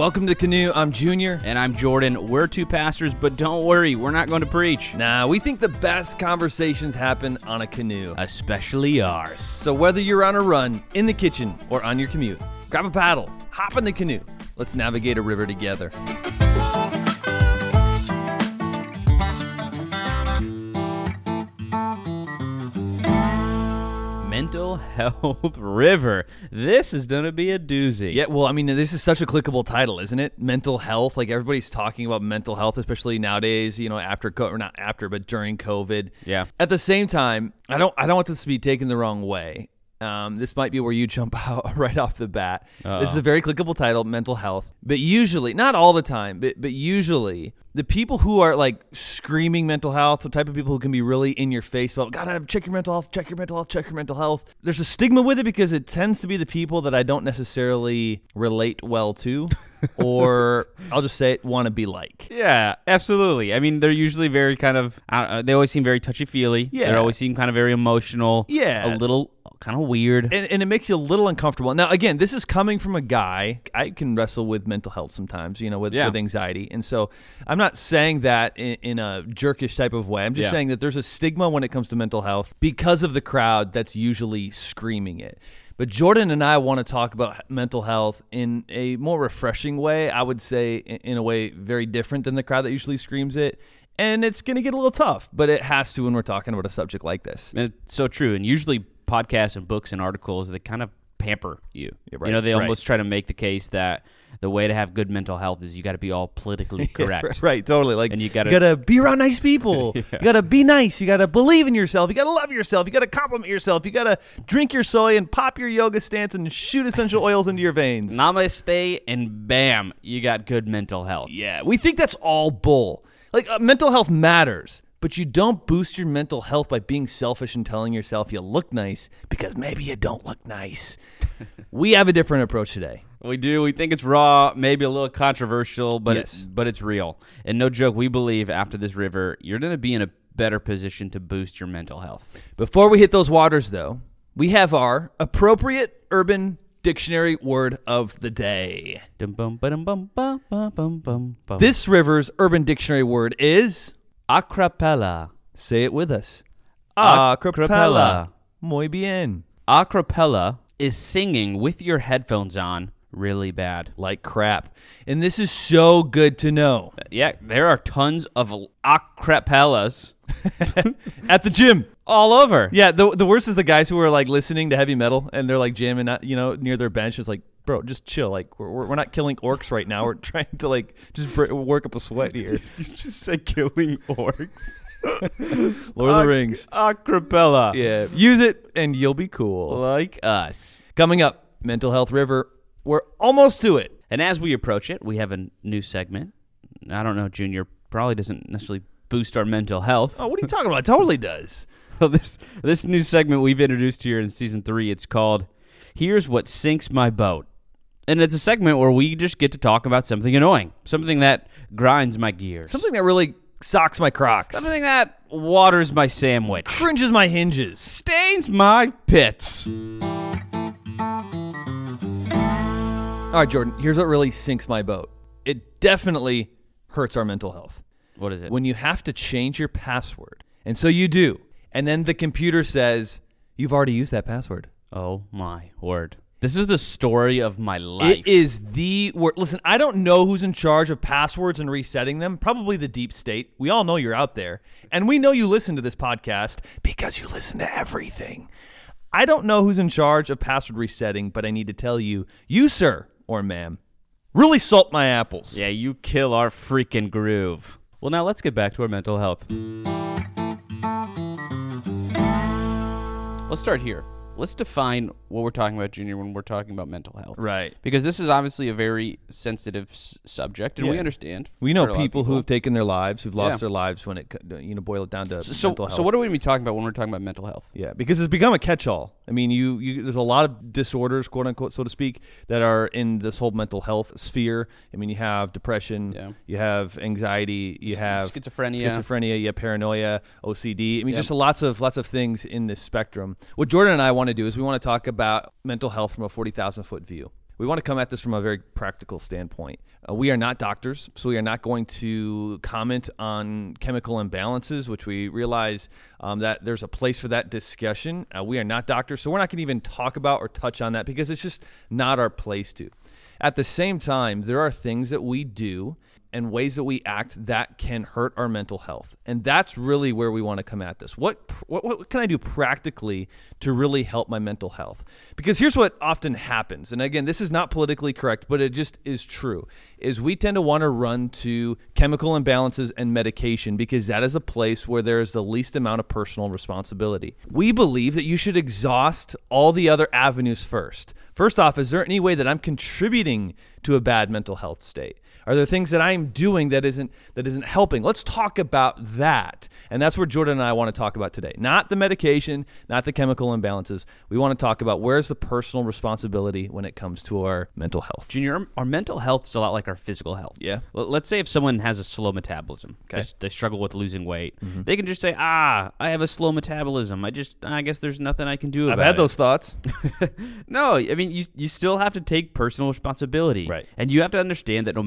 Welcome to Canoe. I'm Junior. And I'm Jordan. We're two pastors, but don't worry, we're not going to preach. Nah, we think the best conversations happen on a canoe. Especially ours. So whether you're on a run, in the kitchen, or on your commute, grab a paddle, hop in the canoe. Let's navigate a river together. Mental Health River. This is going to be a doozy. Yeah, well, I mean, this is such a clickable title, isn't it? Mental health. Like, everybody's talking about mental health, especially nowadays, you know, not after, but during COVID. Yeah. At the same time, I don't want this to be taken the wrong way. This might be where you jump out right off the bat. Uh-oh. This is a very clickable title, mental health. But usually, not all the time, but usually, the people who are like screaming mental health, the type of people who can be really in your face about, gotta check your mental health, check your mental health, check your mental health. There's a stigma with it because it tends to be the people that I don't necessarily relate well to, or I'll just say it, want to be like. Yeah, absolutely. I mean, they're usually very kind of, they always seem very touchy-feely. Yeah. They always seem kind of very emotional. Yeah. A little kind of weird. And it makes you a little uncomfortable. Now, again, this is coming from a guy. I can wrestle with mental health sometimes, you know, with anxiety. And so I'm not saying that in a jerkish type of way. I'm just saying that there's a stigma when it comes to mental health because of the crowd that's usually screaming it. But Jordan and I want to talk about mental health in a more refreshing way, I would say, in a way very different than the crowd that usually screams it. And it's going to get a little tough, but it has to when we're talking about a subject like this. And it's so true. And usually podcasts and books and articles, they kind of pamper you. Yeah, right, you know, they almost try to make the case that the way to have good mental health is you got to be all politically correct. Right, totally. Like, and you got to be around nice people. Yeah. You got to be nice. You got to believe in yourself. You got to love yourself. You got to compliment yourself. You got to drink your soy and pop your yoga stance and shoot essential oils into your veins. Namaste, and bam, you got good mental health. Yeah, we think that's all bull. Like, mental health matters. But you don't boost your mental health by being selfish and telling yourself you look nice because maybe you don't look nice. We have a different approach today. We do. We think it's raw, maybe a little controversial, but yes. It's real. And no joke, we believe after this river, you're going to be in a better position to boost your mental health. Before we hit those waters, though, we have our appropriate Urban Dictionary word of the day. This river's Urban Dictionary word is... Acrapella. Say it with us. Acrapella. Muy bien. Acrapella is singing with your headphones on really bad. Like crap. And this is so good to know. Yeah, there are tons of acrapellas at the gym. All over. Yeah, the worst is the guys who are like listening to heavy metal and they're like jamming out, you know, near their bench. It's like, bro, just chill. Like, we're not killing orcs right now. We're trying to, like, just work up a sweat here. You just said killing orcs. Lord of the Rings. Acrapella. Yeah. Use it and you'll be cool. Like us. Coming up, Mental Health River. We're almost to it. And as we approach it, we have a new segment. I don't know, Junior probably doesn't necessarily boost our mental health. Oh, what are you talking about? It totally does. Well, this new segment we've introduced here in Season 3, it's called Here's What Sinks My Boat. And it's a segment where we just get to talk about something annoying, something that grinds my gears, something that really socks my crocs, something that waters my sandwich, cringes my hinges, stains my pits. All right, Jordan, here's what really sinks my boat. It definitely hurts our mental health. What is it? When you have to change your password, and so you do, and then the computer says, you've already used that password. Oh, my word. This is the story of my life. It is the word. Listen, I don't know who's in charge of passwords and resetting them. Probably the deep state. We all know you're out there. And we know you listen to this podcast because you listen to everything. I don't know who's in charge of password resetting, but I need to tell you, you, sir or ma'am, really salt my apples. Yeah, you kill our freaking groove. Well, now let's get back to our mental health. Let's start here. Let's define what we're talking about, Junior, when we're talking about mental health. Right. Because this is obviously a very sensitive subject, and we understand. We know people who have taken their lives, who've lost their lives when it, you know, boil it down to mental health. So what are we going to be talking about when we're talking about mental health? Yeah, because it's become a catch-all. I mean, you there's a lot of disorders, quote-unquote, so to speak, that are in this whole mental health sphere. I mean, you have depression, you have anxiety, you have schizophrenia, you have paranoia, OCD. I mean, just lots of things in this spectrum. What Jordan and I want to do is we want to talk about mental health from a 40,000-foot view. we want to come at this from a very practical standpoint. We are not doctors, so we are not going to comment on chemical imbalances, which we realize that there's a place for that discussion. We are not doctors, so we're not going to even talk about or touch on that because it's just not our place to. At the same time, there are things that we do and ways that we act that can hurt our mental health. And that's really where we want to come at this. What can I do practically to really help my mental health? Because here's what often happens. And again, this is not politically correct, but it just is true, is we tend to want to run to chemical imbalances and medication because that is a place where there is the least amount of personal responsibility. We believe that you should exhaust all the other avenues first. First off, is there any way that I'm contributing to a bad mental health state? Are there things that I'm doing that isn't helping? Let's talk about that. And that's where Jordan and I want to talk about today. Not the medication, not the chemical imbalances. We want to talk about where's the personal responsibility when it comes to our mental health. Junior, our mental health is a lot like our physical health. Yeah. Well, let's say if someone has a slow metabolism, okay. They struggle with losing weight, mm-hmm. They can just say, I have a slow metabolism. I guess there's nothing I can do about it. I've had those thoughts. No, I mean, you still have to take personal responsibility. Right. And you have to understand that no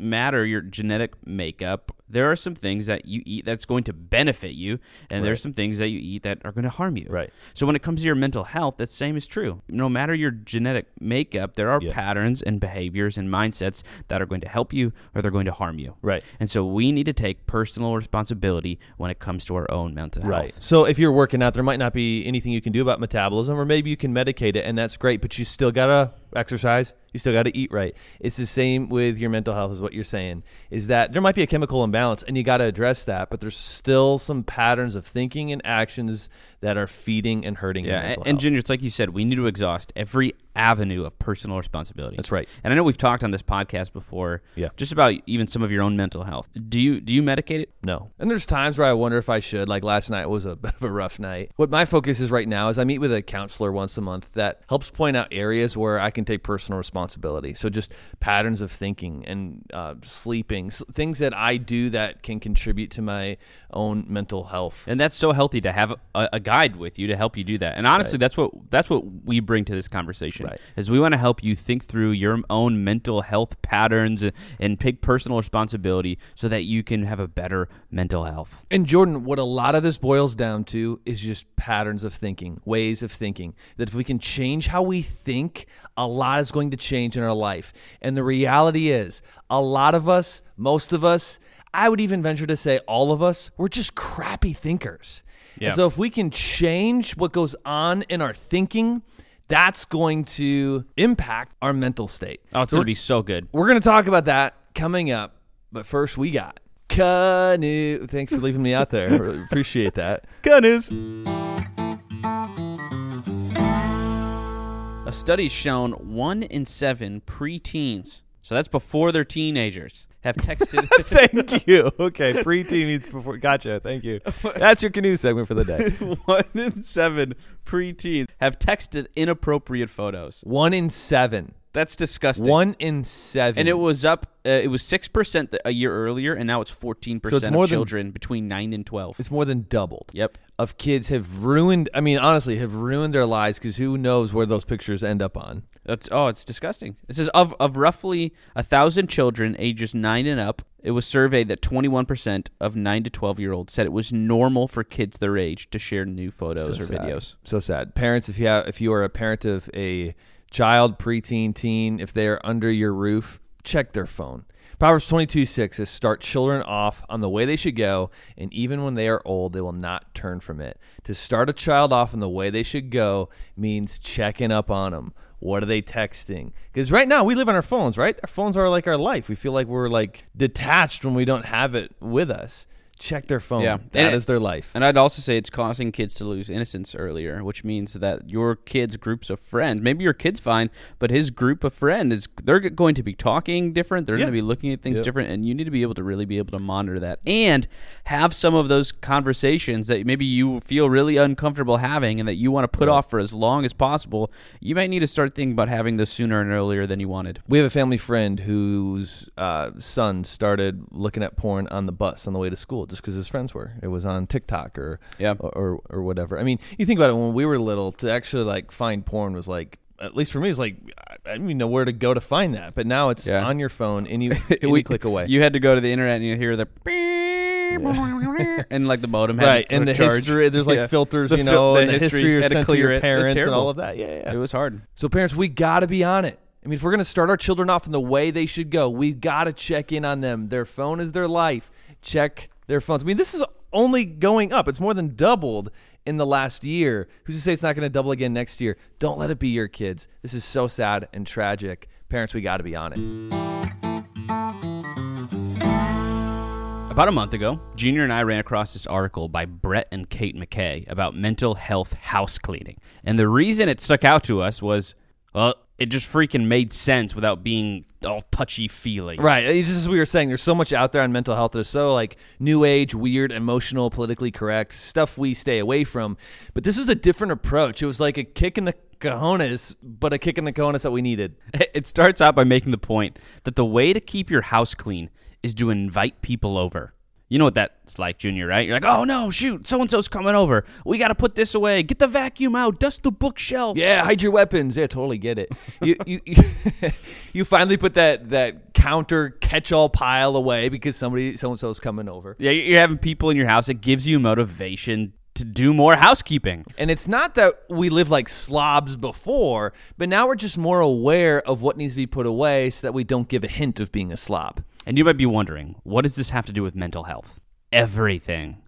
matter your genetic makeup, there are some things that you eat that's going to benefit you, and there's some things that you eat that are going to harm you. Right. So when it comes to your mental health, that same is true. No matter your genetic makeup, there are patterns and behaviors and mindsets that are going to help you or they're going to harm you. Right. And so we need to take personal responsibility when it comes to our own mental health. So if you're working out, there might not be anything you can do about metabolism, or maybe you can medicate it, and that's great, but you still got to exercise. You still got to eat right. It's the same with your mental health, is what you're saying, is that there might be a chemical imbalance and you got to address that, but there's still some patterns of thinking and actions that are feeding and hurting your mental health. And Junior, it's like you said, we need to exhaust every avenue of personal responsibility. That's right. And I know we've talked on this podcast before just about even some of your own mental health. Do you medicate it? No. And there's times where I wonder if I should. Like last night was a bit of a rough night. What my focus is right now is I meet with a counselor once a month that helps point out areas where I can take personal responsibility. So just patterns of thinking and sleeping, things that I do that can contribute to my own mental health. And that's so healthy to have a guide with you to help you do that. And honestly, that's what we bring to this conversation. Right. Is we want to help you think through your own mental health patterns and take personal responsibility so that you can have a better mental health. And Jordan, what a lot of this boils down to is just patterns of thinking, ways of thinking, that if we can change how we think, a lot is going to change in our life. And the reality is a lot of us, most of us, I would even venture to say all of us, we're just crappy thinkers. Yeah. And so if we can change what goes on in our thinking, that's going to impact our mental state. Oh, it's going to be so good. We're going to talk about that coming up, but first we got Canoe. Thanks for leaving me out there. I really appreciate that. Canoes. A study's shown 1 in 7 preteens, so that's before they're teenagers, have texted. Thank you. Okay, preteen means before. Gotcha. Thank you. That's your Canoe segment for the day. 1 in 7 preteens have texted inappropriate photos. 1 in 7. That's disgusting. 1 in 7. And it was up. It was 6% a year earlier, and now it's 14% of children between 9 and 12. It's more than doubled. Yep. Of kids have ruined their lives, because who knows where those pictures end up on. It's disgusting. It says of roughly 1,000 children ages 9 and up, it was surveyed that 21% of 9 to 12-year-olds said it was normal for kids their age to share new photos videos. So sad. Parents, if you are a parent of a child, preteen, teen, if they are under your roof, check their phone. Proverbs 22:6 says, start children off on the way they should go, and even when they are old, they will not turn from it. To start a child off on the way they should go means checking up on them. What are they texting? Because right now we live on our phones, right? Our phones are like our life. We feel like we're like detached when we don't have it with us. Check their phone. Yeah. That is their life. And I'd also say it's causing kids to lose innocence earlier, which means that your kid's groups of friends, maybe your kid's fine, but his group of friends, they're going to be talking different. They're going to be looking at things different, and you need to be able to really be able to monitor that and have some of those conversations that maybe you feel really uncomfortable having and that you want to put off for as long as possible. You might need to start thinking about having those sooner and earlier than you wanted. We have a family friend whose son started looking at porn on the bus on the way to school, just because his friends were. It was on TikTok or whatever. I mean, you think about it, when we were little, to actually like find porn was like at least for me, it's like, I didn't even know where to go to find that. But now it's on your phone, and you click away. You had to go to the internet, and you hear the... and like the modem had right, and the charge. History, there's like filters, you know, and the history or sent to your parents and all of that. Yeah, it was hard. So parents, we got to be on it. I mean, if we're going to start our children off in the way they should go, we've got to check in on them. Their phone is their life. Check their phones. I mean, this is only going up. It's more than doubled in the last year. Who's to say it's not going to double again next year? Don't let it be your kids. This is so sad and tragic. Parents, we got to be on it. About a month ago, Junior and I ran across this article by Brett and Kate McKay about mental health house cleaning. And the reason it stuck out to us was, well, it just freaking made sense without being all touchy-feely. Right. It's just as we were saying, there's so much out there on mental health that is so like new age, weird, emotional, politically correct, stuff we stay away from. But this is a different approach. It was like a kick in the cojones, but a kick in the cojones that we needed. It starts out by making the point that the way to keep your house clean is to invite people over. You know what that's like, Junior, right? You're like, oh, no, shoot, so-and-so's coming over. We got to put this away. Get the vacuum out. Dust the bookshelf. Yeah, hide your weapons. Yeah, totally get it. You finally put that counter catch-all pile away because so-and-so's coming over. Yeah, you're having people in your house. It gives you motivation to do more housekeeping. And it's not that we lived like slobs before, but now we're just more aware of what needs to be put away so that we don't give a hint of being a slob. And you might be wondering, what does this have to do with mental health? Everything.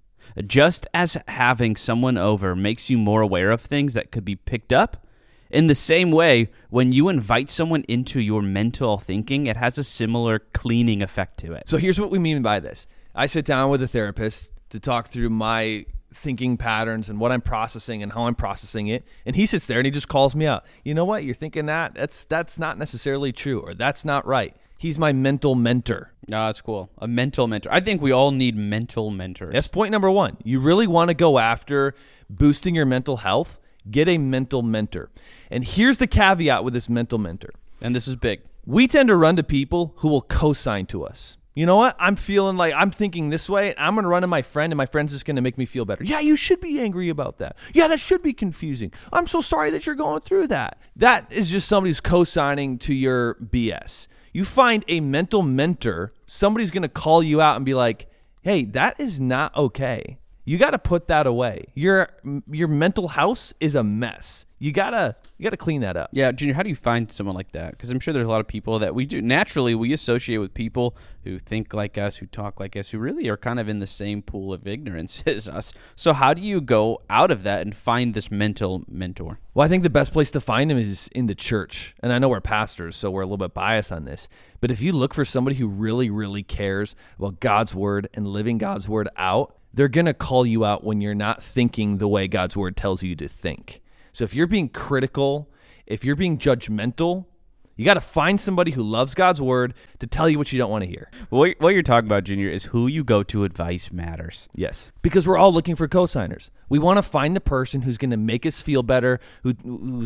Just as having someone over makes you more aware of things that could be picked up, in the same way, when you invite someone into your mental thinking, it has a similar cleaning effect to it. So here's what we mean by this. I sit down with a therapist to talk through my thinking patterns and what I'm processing and how I'm processing it. And he sits there and he just calls me out. You know what? You're thinking that. That's not necessarily true, or that's not right. He's my mental mentor. No, that's cool. A mental mentor. I think we all need mental mentors. That's point number one. You really want to go after boosting your mental health? Get a mental mentor. And here's the caveat with this mental mentor. And this is big. We tend to run to people who will co-sign to us. You know what? I'm feeling like I'm thinking this way, and I'm going to run to my friend, and my friend's just going to make me feel better. Yeah, you should be angry about that. Yeah, that should be confusing. I'm so sorry that you're going through that. That is just somebody who's co-signing to your BS. You find a mental mentor, somebody's going to call you out and be like, hey, that is not okay. You got to put that away. Your mental house is a mess. You gotta clean that up. Yeah, Junior, how do you find someone like that? Because I'm sure there's a lot of people that we do. Naturally, we associate with people who think like us, who talk like us, who really are kind of in the same pool of ignorance as us. So how do you go out of that and find this mental mentor? Well, I think the best place to find him is in the church. And I know we're pastors, so we're a little bit biased on this. But if you look for somebody who really, really cares about God's word and living God's word out, they're going to call you out when you're not thinking the way God's word tells you to think. So if you're being critical, if you're being judgmental, you got to find somebody who loves God's word to tell you what you don't want to hear. Well, what you're talking about, Junior, is who you go to. Advice matters. Yes, because we're all looking for co-signers. We want to find the person who's going to make us feel better, who's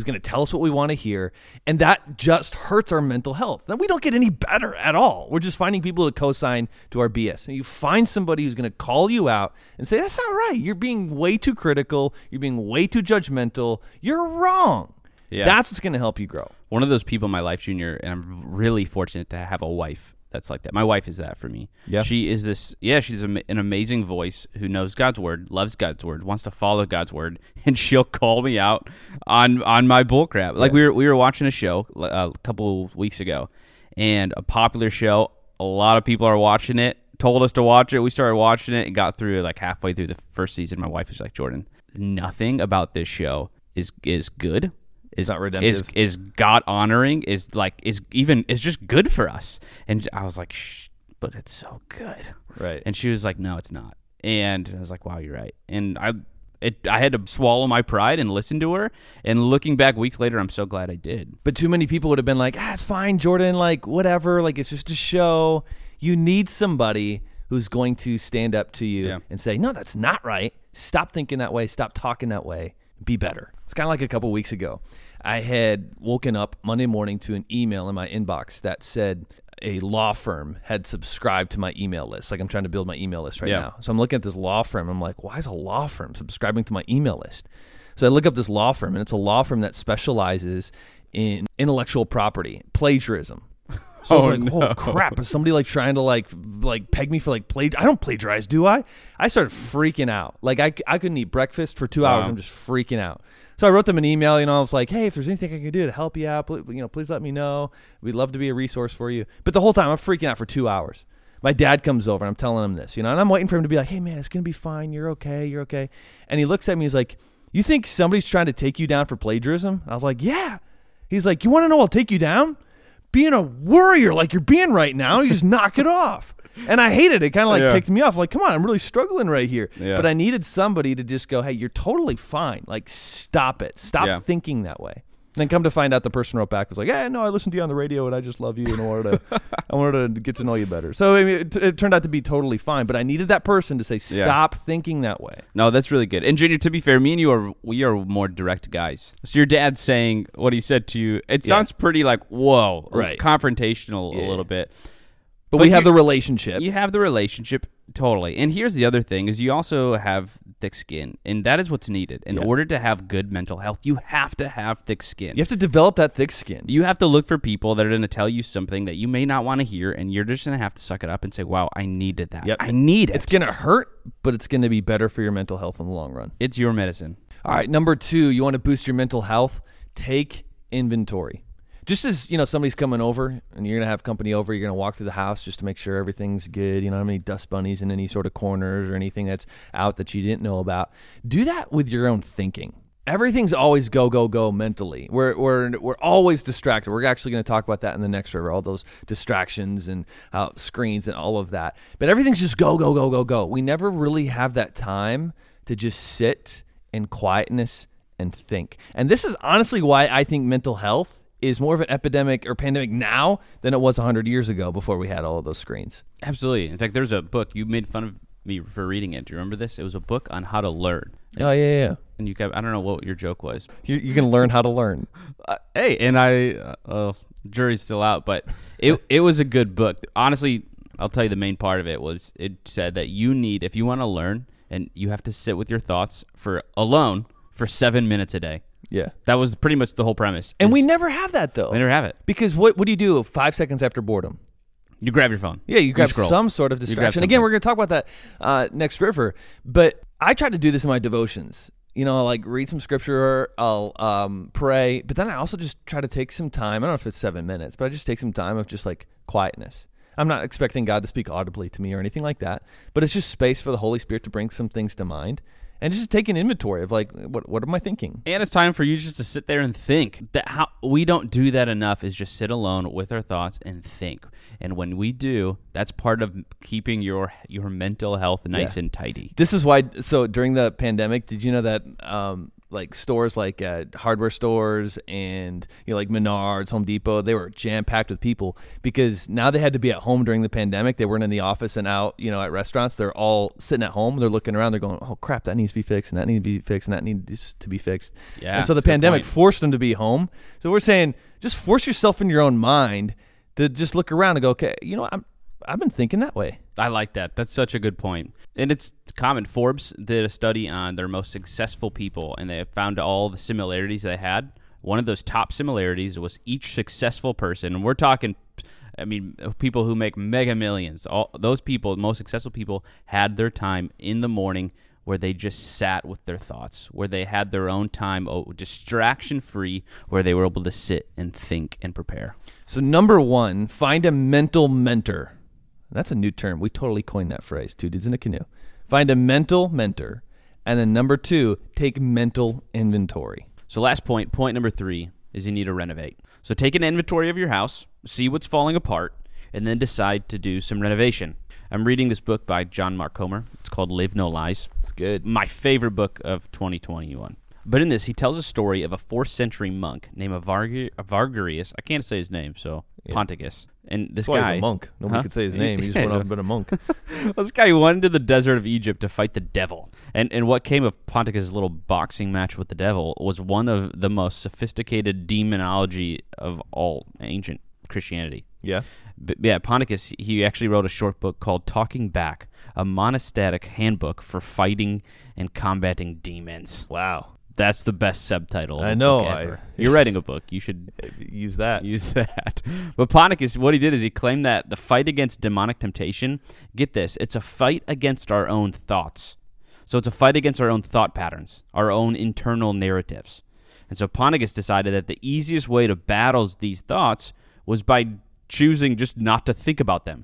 going to tell us what we want to hear, and that just hurts our mental health. Then we don't get any better at all. We're just finding people to co-sign to our BS. And you find somebody who's going to call you out and say, that's not right. You're being way too critical. You're being way too judgmental. You're wrong. Yeah. That's what's going to help you grow. One of those people in my life, Junior, and I'm really fortunate to have a wife that's like that. My wife is that for me. Yeah. She is this, she's an amazing voice who knows God's word, loves God's word, wants to follow God's word, and she'll call me out on my bullcrap. Like we were watching a show a couple weeks ago, and a popular show, a lot of people are watching it, told us to watch it. We started watching it and got through like halfway through the first season. My wife was like, Jordan, nothing about this show is good. Is not redemptive. Is God honoring? Is just good for us? And I was like, shh, but it's so good, right? And she was like, no, it's not. And I was like, wow, you're right. And I had to swallow my pride and listen to her. And looking back weeks later, I'm so glad I did. But too many people would have been like, it's fine, Jordan. Like whatever. Like it's just a show. You need somebody who's going to stand up to you and say, no, that's not right. Stop thinking that way. Stop talking that way. Be better. It's kind of like a couple weeks ago. I had woken up Monday morning to an email in my inbox that said a law firm had subscribed to my email list. Like I'm trying to build my email list right now. So I'm looking at this law firm. I'm like, why is a law firm subscribing to my email list? So I look up this law firm, and it's a law firm that specializes in intellectual property, plagiarism. So I was like, no. Oh crap, is somebody like trying to like peg me for like I don't plagiarize, do I? I started freaking out. Like I couldn't eat breakfast for 2 hours. I'm just freaking out. So I wrote them an email, you know, I was like, hey, if there's anything I can do to help you out, you know, please let me know. We'd love to be a resource for you. But the whole time I'm freaking out for 2 hours. My dad comes over and I'm telling him this, you know, and I'm waiting for him to be like, hey man, it's going to be fine. You're okay. You're okay. And he looks at me. He's like, you think somebody's trying to take you down for plagiarism? I was like, yeah. He's like, you want to know I'll take you down? Being a warrior like you're being right now, you just knock it off. And I hated it. Kind of like ticked me off. Like, come on, I'm really struggling right here. Yeah. But I needed somebody to just go, hey, you're totally fine. Like, stop it. Stop thinking that way. And then come to find out the person wrote back was like, yeah, no, I listened to you on the radio and I just love you and I wanted to get to know you better. So I mean, it turned out to be totally fine, but I needed that person to say, stop thinking that way. No, that's really good. And Junior, to be fair, me and you we are more direct guys. So your dad saying what he said to you, it sounds pretty like, whoa, right. Like confrontational a little bit. But we have the relationship. You have the relationship, totally. And here's the other thing is you also have thick skin, and that is what's needed. In order to have good mental health, you have to have thick skin. You have to develop that thick skin. You have to look for people that are going to tell you something that you may not want to hear, and you're just going to have to suck it up and say, wow, I needed that. Yep. I need it. It's going to hurt, but it's going to be better for your mental health in the long run. It's your medicine. All right, number 2, you want to boost your mental health? Take inventory. Just as, you know, somebody's coming over and you're going to have company over, you're going to walk through the house just to make sure everything's good. You know, how many dust bunnies in any sort of corners or anything that's out that you didn't know about. Do that with your own thinking. Everything's always go, go, go mentally. We're always distracted. We're actually going to talk about that in the next river, all those distractions and screens and all of that. But everything's just go, go, go, go, go. We never really have that time to just sit in quietness and think. And this is honestly why I think mental health is more of an epidemic or pandemic now than it was 100 years ago before we had all of those screens. Absolutely. In fact, there's a book. You made fun of me for reading it. Do you remember this? It was a book on how to learn. Oh, yeah. And you kept, I don't know what your joke was. You can learn how to learn. Hey, and jury's still out, but it was a good book. Honestly, I'll tell you the main part of it was it said that you need, if you want to learn, and you have to sit with your thoughts for 7 minutes a day. Yeah. That was pretty much the whole premise. And we never have that, though. We never have it. Because what do you do 5 seconds after boredom? You grab your phone. Yeah, you grab some sort of distraction. Again, we're going to talk about that next river. But I try to do this in my devotions. You know, like read some scripture, I'll pray. But then I also just try to take some time. I don't know if it's 7 minutes, but I just take some time of just like quietness. I'm not expecting God to speak audibly to me or anything like that. But it's just space for the Holy Spirit to bring some things to mind. And just take an inventory of like, what am I thinking? And it's time for you just to sit there and think. How we don't do that enough is just sit alone with our thoughts and think. And when we do, that's part of keeping your mental health nice and tidy. This is why, so during the pandemic, did you know that like stores like hardware stores and you know, like Menards, Home Depot, they were jam-packed with people because now they had to be at home during the pandemic. They weren't in the office and out, you know, at restaurants. They're all sitting at home. They're looking around. They're going, oh, crap, that needs to be fixed and that needs to be fixed and that needs to be fixed. Yeah, and so the pandemic forced them to be home. So we're saying just force yourself in your own mind to just look around and go, okay, you know, I've been thinking that way. I like that. That's such a good point. And it's common. Forbes did a study on their most successful people, and they found all the similarities they had. One of those top similarities was each successful person. And we're talking, I mean, people who make mega millions. All those people, most successful people, had their time in the morning where they just sat with their thoughts, where they had their own time, distraction-free, where they were able to sit and think and prepare. So number 1, find a mental mentor. That's a new term. We totally coined that phrase, 2 dudes in a canoe. Find a mental mentor. And then number 2, take mental inventory. So last point number 3, is you need to renovate. So take an inventory of your house, see what's falling apart, and then decide to do some renovation. I'm reading this book by John Mark Comer. It's called Live No Lies. It's good. My favorite book of 2021. But in this, he tells a story of a 4th century monk named Evagrius. I can't say his name, so Ponticus. And this guy, he's a monk. Nobody could say his name. He just went up and been a monk. This guy went into the desert of Egypt to fight the devil. And what came of Ponticus' little boxing match with the devil was one of the most sophisticated demonology of all ancient Christianity. Yeah. But yeah, Ponticus, he actually wrote a short book called Talking Back, a monastic handbook for fighting and combating demons. Wow. That's the best subtitle. I know. You're writing a book. You should use that. Use that. But Ponticus, what he did is he claimed that the fight against demonic temptation, get this, it's a fight against our own thoughts. So it's a fight against our own thought patterns, our own internal narratives. And so Ponticus decided that the easiest way to battle these thoughts was by choosing just not to think about them.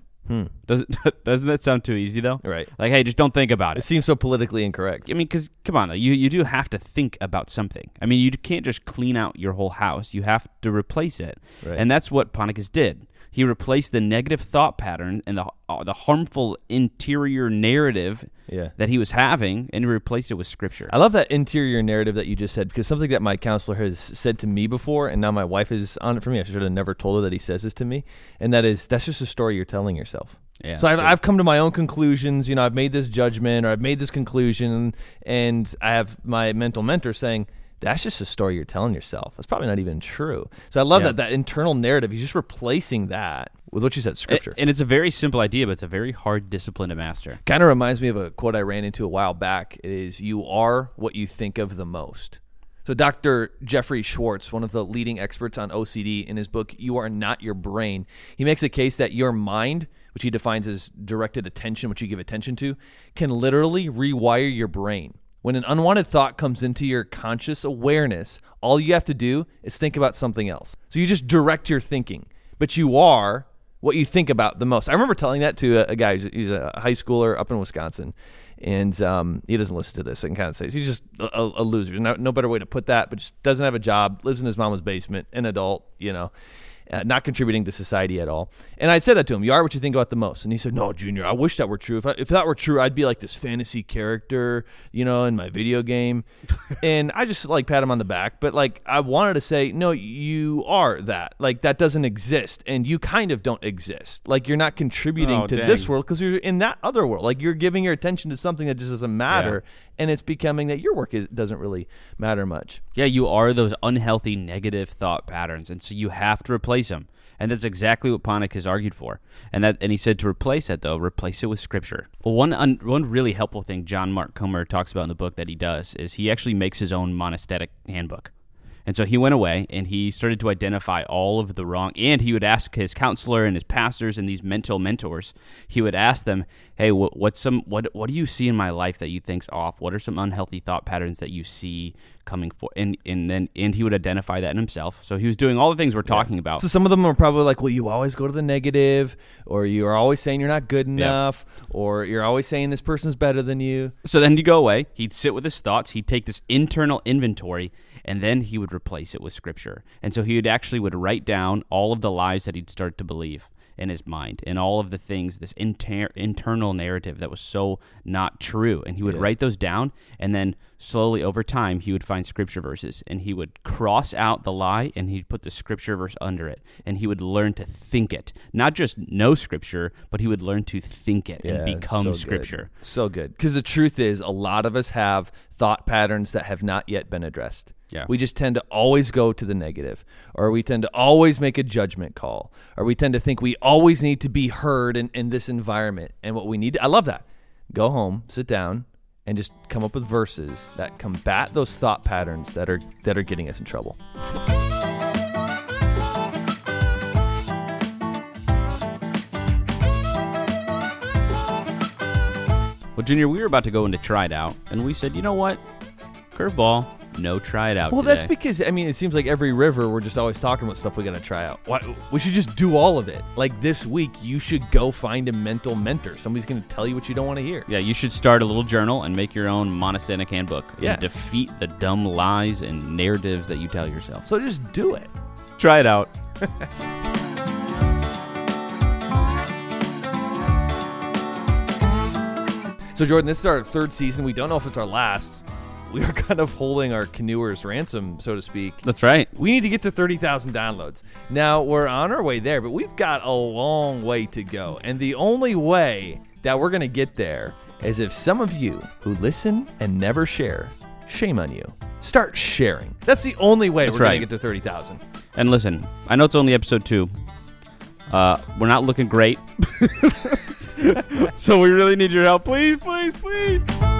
Doesn't that sound too easy, though? Right. Like, hey, just don't think about it. It seems so politically incorrect. I mean, because, come on, though. You do have to think about something. I mean, you can't just clean out your whole house. You have to replace it. Right. And that's what Ponticus did. He replaced the negative thought pattern and the harmful interior narrative that he was having, and he replaced it with Scripture. I love that interior narrative that you just said, because something that my counselor has said to me before, and now my wife is on it for me. I should have never told her that he says this to me, and that's just a story you're telling yourself. Yeah, so I've come to my own conclusions. You know, I've made this judgment, or I've made this conclusion, and I have my mental mentor saying, that's just a story you're telling yourself. That's probably not even true. So I love that internal narrative. He's just replacing that with what you said, Scripture. And it's a very simple idea, but it's a very hard discipline to master. Kind of reminds me of a quote I ran into a while back. It is, you are what you think of the most. So Dr. Jeffrey Schwartz, one of the leading experts on OCD, in his book, You Are Not Your Brain, he makes a case that your mind, which he defines as directed attention, which you give attention to, can literally rewire your brain. When an unwanted thought comes into your conscious awareness, all you have to do is think about something else. So you just direct your thinking, but you are what you think about the most. I remember telling that to a guy. He's a high schooler up in Wisconsin, and he doesn't listen to this. I can kind of say he's just a loser. No better way to put that, but just doesn't have a job, lives in his mama's basement, an adult, you know. Not contributing to society at all. And I said that to him, you are what you think about the most. And he said, no, Junior, I wish that were true. If that were true, I'd be like this fantasy character, you know, in my video game. And I just like pat him on the back. But like, I wanted to say, no, you are that. Like, that doesn't exist. And you kind of don't exist. Like, you're not contributing to this world because you're in that other world. Like, you're giving your attention to something that just doesn't matter. Yeah. And it's becoming that your work doesn't really matter much. Yeah, you are those unhealthy negative thought patterns. And so you have to replace them. And that's exactly what Ponticus has argued for. And he said to replace that, though, replace it with Scripture. Well, one really helpful thing John Mark Comer talks about in the book that he does is he actually makes his own monastic handbook. And so he went away and he started to identify all of the wrong. And he would ask his counselor and his pastors and these mental mentors. He would ask them, "Hey, what do you see in my life that you think's off? What are some unhealthy thought patterns that you see coming for?" And then he would identify that in himself. So he was doing all the things we're talking about. So some of them are probably like, "Well, you always go to the negative, or you are always saying you're not good enough, or you're always saying this person's better than you." So then he'd go away. He'd sit with his thoughts. He'd take this internal inventory. And then he would replace it with Scripture. And so he would write down all of the lies that he'd start to believe in his mind and all of the things, this internal narrative that was so not true. And he would write those down, and then slowly over time he would find Scripture verses, and he would cross out the lie and he'd put the Scripture verse under it, and he would learn to think it. Not just know Scripture, but he would learn to think it and become Scripture. Good. So good. Because the truth is, a lot of us have thought patterns that have not yet been addressed. Yeah. We just tend to always go to the negative, or we tend to always make a judgment call, or we tend to think we always need to be heard in this environment. And what we need, I love that. Go home, sit down, and just come up with verses that combat those thought patterns that are getting us in trouble. Well, Junior, we were about to go into Try It Out, and we said, you know what? Curveball. No, try it out. Well, today. That's because, I mean, it seems like every river we're just always talking about stuff we got to try out. We should just do all of it. Like, this week, you should go find a mental mentor. Somebody's going to tell you what you don't want to hear. Yeah, you should start a little journal and make your own monastic handbook. Yeah. And defeat the dumb lies and narratives that you tell yourself. So just do it. Try it out. So, Jordan, this is our third season. We don't know if it's our last. We are kind of holding our canoers ransom, so to speak. That's right. We need to get to 30,000 downloads. Now, we're on our way there, but we've got a long way to go. And the only way that we're going to get there is if some of you who listen and never share, shame on you. Start sharing. That's the only way we're going to get to 30,000. And listen, I know it's only episode 2. We're not looking great. So we really need your help. Please, please, please.